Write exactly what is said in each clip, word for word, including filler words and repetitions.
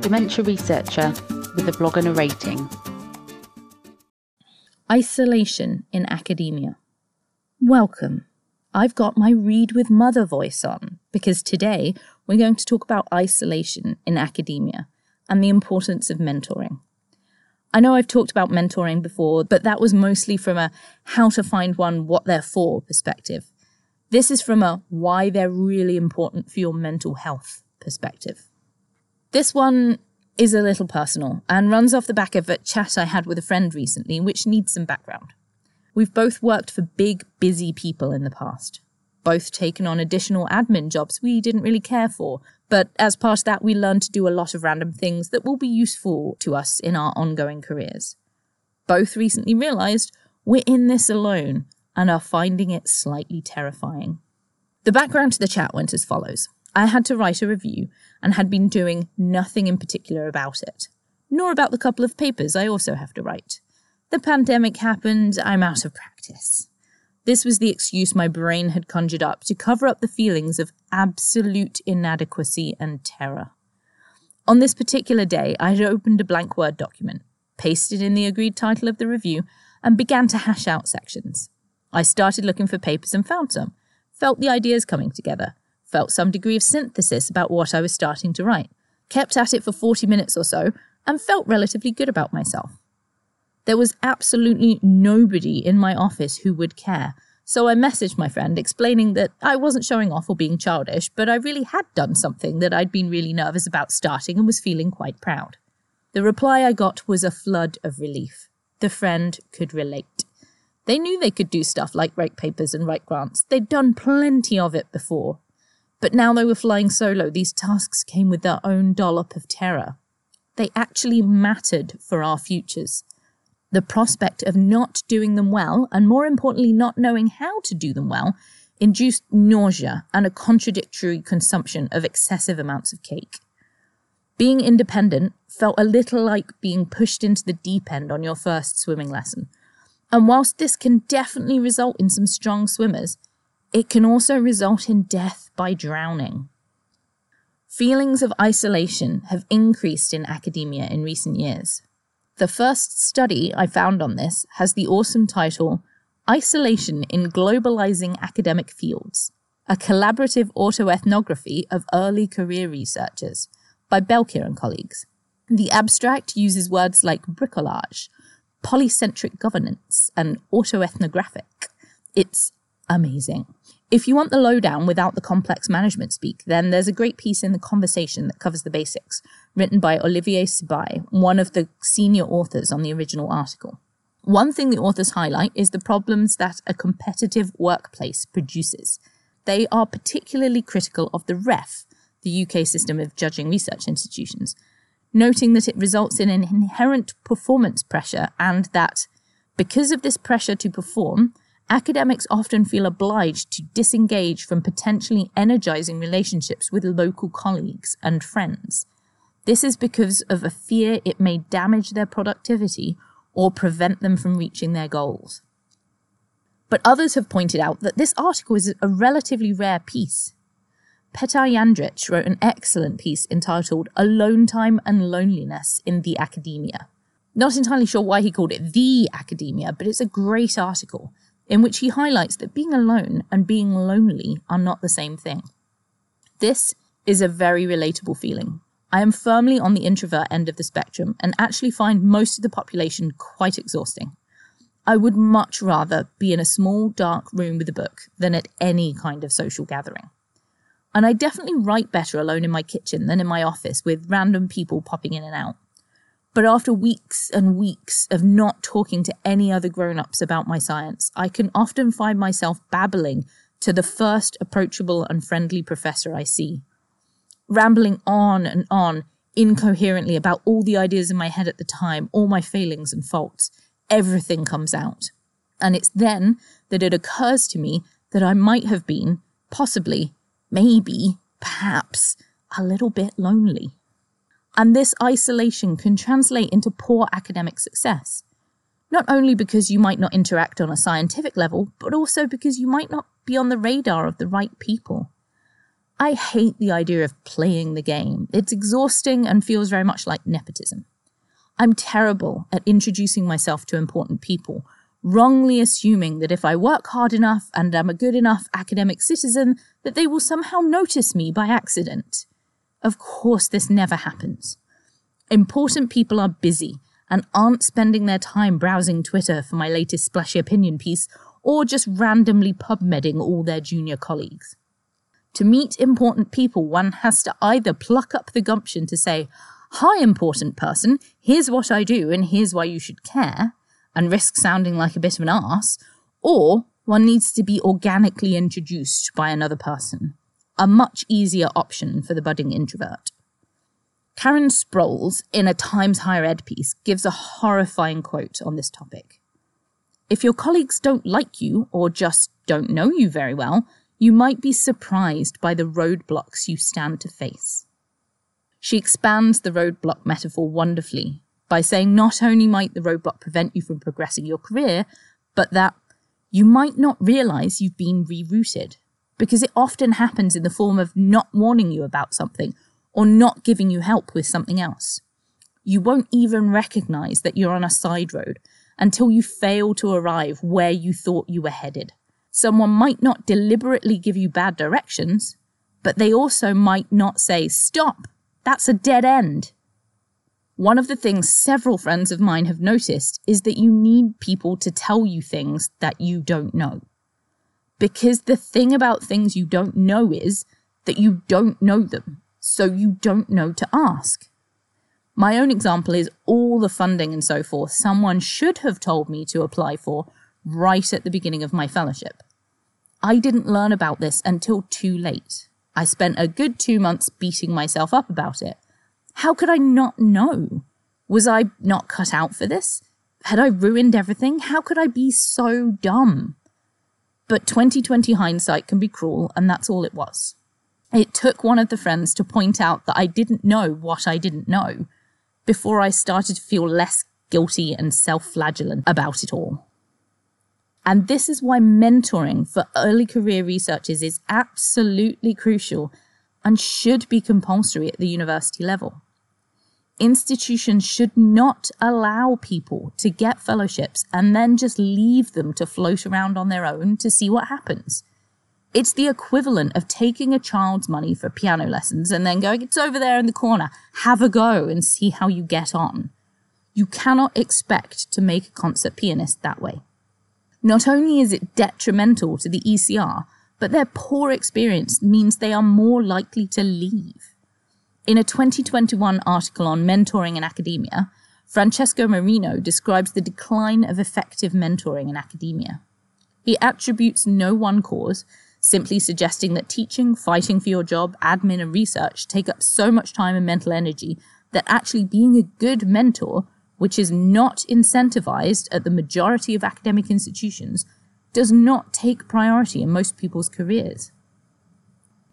dementia researcher with a blog and a rating. Isolation in academia. Welcome. I've got my Read with Mother voice on, because today we're going to talk about isolation in academia and the importance of mentoring. I know I've talked about mentoring before, but that was mostly from a how to find one, what they're for perspective. This is from a why they're really important for your mental health perspective. This one is a little personal and runs off the back of a chat I had with a friend recently, which needs some background. We've both worked for big, busy people in the past, both taken on additional admin jobs we didn't really care for, but as part of that, we learned to do a lot of random things that will be useful to us in our ongoing careers. Both recently realised we're in this alone and are finding it slightly terrifying. The background to the chat went as follows. I had to write a review and had been doing nothing in particular about it, nor about the couple of papers I also have to write. The pandemic happened, I'm out of practice. This was the excuse my brain had conjured up to cover up the feelings of absolute inadequacy and terror. On this particular day, I had opened a blank Word document, pasted in the agreed title of the review, and began to hash out sections. I started looking for papers and found some, felt the ideas coming together, felt some degree of synthesis about what I was starting to write, kept at it for forty minutes or so, and felt relatively good about myself. There was absolutely nobody in my office who would care, so I messaged my friend explaining that I wasn't showing off or being childish, but I really had done something that I'd been really nervous about starting and was feeling quite proud. The reply I got was a flood of relief. The friend could relate. They knew they could do stuff like write papers and write grants. They'd done plenty of it before. But now they were flying solo, these tasks came with their own dollop of terror. They actually mattered for our futures. The prospect of not doing them well, and more importantly, not knowing how to do them well, induced nausea and a contradictory consumption of excessive amounts of cake. Being independent felt a little like being pushed into the deep end on your first swimming lesson. And whilst this can definitely result in some strong swimmers, it can also result in death by drowning. Feelings of isolation have increased in academia in recent years. The first study I found on this has the awesome title, Isolation in Globalizing Academic Fields, a collaborative autoethnography of early career researchers by Belkhir and colleagues. The abstract uses words like bricolage, polycentric governance, and autoethnographic. It's amazing. If you want the lowdown without the complex management speak, then there's a great piece in The Conversation that covers the basics, written by Olivier Sibai, one of the senior authors on the original article. One thing the authors highlight is the problems that a competitive workplace produces. They are particularly critical of the R E F, the U K system of judging research institutions, noting that it results in an inherent performance pressure and that, because of this pressure to perform, academics often feel obliged to disengage from potentially energizing relationships with local colleagues and friends. This is because of a fear it may damage their productivity or prevent them from reaching their goals. But others have pointed out that this article is a relatively rare piece. Petar Jandric wrote an excellent piece entitled Alone Time and Loneliness in the Academia. Not entirely sure why he called it The Academia, but it's a great article, in which he highlights that being alone and being lonely are not the same thing. This is a very relatable feeling. I am firmly on the introvert end of the spectrum and actually find most of the population quite exhausting. I would much rather be in a small, dark room with a book than at any kind of social gathering. And I definitely write better alone in my kitchen than in my office with random people popping in and out. But after weeks and weeks of not talking to any other grown-ups about my science, I can often find myself babbling to the first approachable and friendly professor I see, rambling on and on incoherently about all the ideas in my head at the time, all my failings and faults. Everything comes out. And it's then that it occurs to me that I might have been, possibly, maybe, perhaps, a little bit lonely. And this isolation can translate into poor academic success, not only because you might not interact on a scientific level, but also because you might not be on the radar of the right people. I hate the idea of playing the game. It's exhausting and feels very much like nepotism. I'm terrible at introducing myself to important people, wrongly assuming that if I work hard enough and am a good enough academic citizen, that they will somehow notice me by accident. Of course, this never happens. Important people are busy and aren't spending their time browsing Twitter for my latest splashy opinion piece or just randomly PubMedding all their junior colleagues. To meet important people, one has to either pluck up the gumption to say, "Hi, important person, here's what I do and here's why you should care," and risk sounding like a bit of an ass, or one needs to be organically introduced by another person, a much easier option for the budding introvert. Karen Sproul, in a Times Higher Ed piece, gives a horrifying quote on this topic. "If your colleagues don't like you or just don't know you very well, you might be surprised by the roadblocks you stand to face." She expands the roadblock metaphor wonderfully by saying not only might the roadblock prevent you from progressing your career, but that you might not realise you've been rerouted, because it often happens in the form of not warning you about something or not giving you help with something else. You won't even recognise that you're on a side road until you fail to arrive where you thought you were headed. Someone might not deliberately give you bad directions, but they also might not say, "Stop, that's a dead end." One of the things several friends of mine have noticed is that you need people to tell you things that you don't know. Because the thing about things you don't know is that you don't know them, so you don't know to ask. My own example is all the funding and so forth someone should have told me to apply for right at the beginning of my fellowship. I didn't learn about this until too late. I spent a good two months beating myself up about it. How could I not know? Was I not cut out for this? Had I ruined everything? How could I be so dumb? But twenty twenty hindsight can be cruel, and that's all it was. It took one of the friends to point out that I didn't know what I didn't know before I started to feel less guilty and self-flagellant about it all. And this is why mentoring for early career researchers is absolutely crucial and should be compulsory at the university level. Institutions should not allow people to get fellowships and then just leave them to float around on their own to see what happens. It's the equivalent of taking a child's money for piano lessons and then going, "It's over there in the corner, have a go and see how you get on." You cannot expect to make a concert pianist that way. Not only is it detrimental to the E C R, but their poor experience means they are more likely to leave. In a twenty twenty-one article on mentoring in academia, Francesco Marino describes the decline of effective mentoring in academia. He attributes no one cause, simply suggesting that teaching, fighting for your job, admin and research take up so much time and mental energy that actually being a good mentor, which is not incentivized at the majority of academic institutions, does not take priority in most people's careers.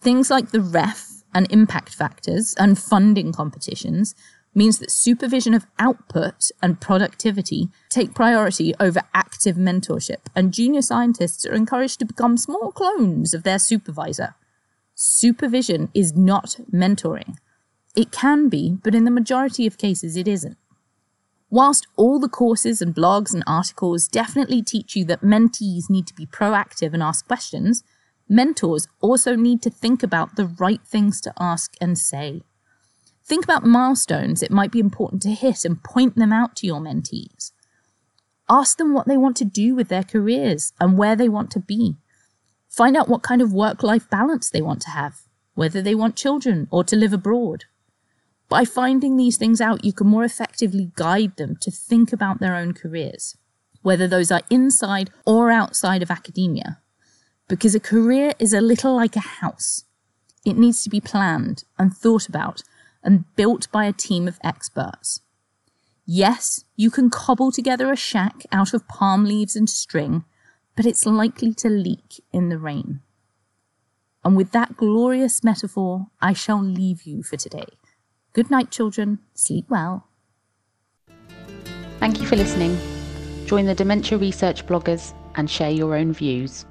Things like the R E F and impact factors and funding competitions means that supervision of output and productivity take priority over active mentorship, and junior scientists are encouraged to become small clones of their supervisor. Supervision is not mentoring. It can be, but in the majority of cases it isn't. Whilst all the courses and blogs and articles definitely teach you that mentees need to be proactive and ask questions, mentors also need to think about the right things to ask and say. Think about milestones it might be important to hit and point them out to your mentees. Ask them what they want to do with their careers and where they want to be. Find out what kind of work-life balance they want to have, whether they want children or to live abroad. By finding these things out, you can more effectively guide them to think about their own careers, whether those are inside or outside of academia. Because a career is a little like a house. It needs to be planned and thought about and built by a team of experts. Yes, you can cobble together a shack out of palm leaves and string, but it's likely to leak in the rain. And with that glorious metaphor, I shall leave you for today. Good night, children. Sleep well. Thank you for listening. Join the Dementia Research bloggers and share your own views.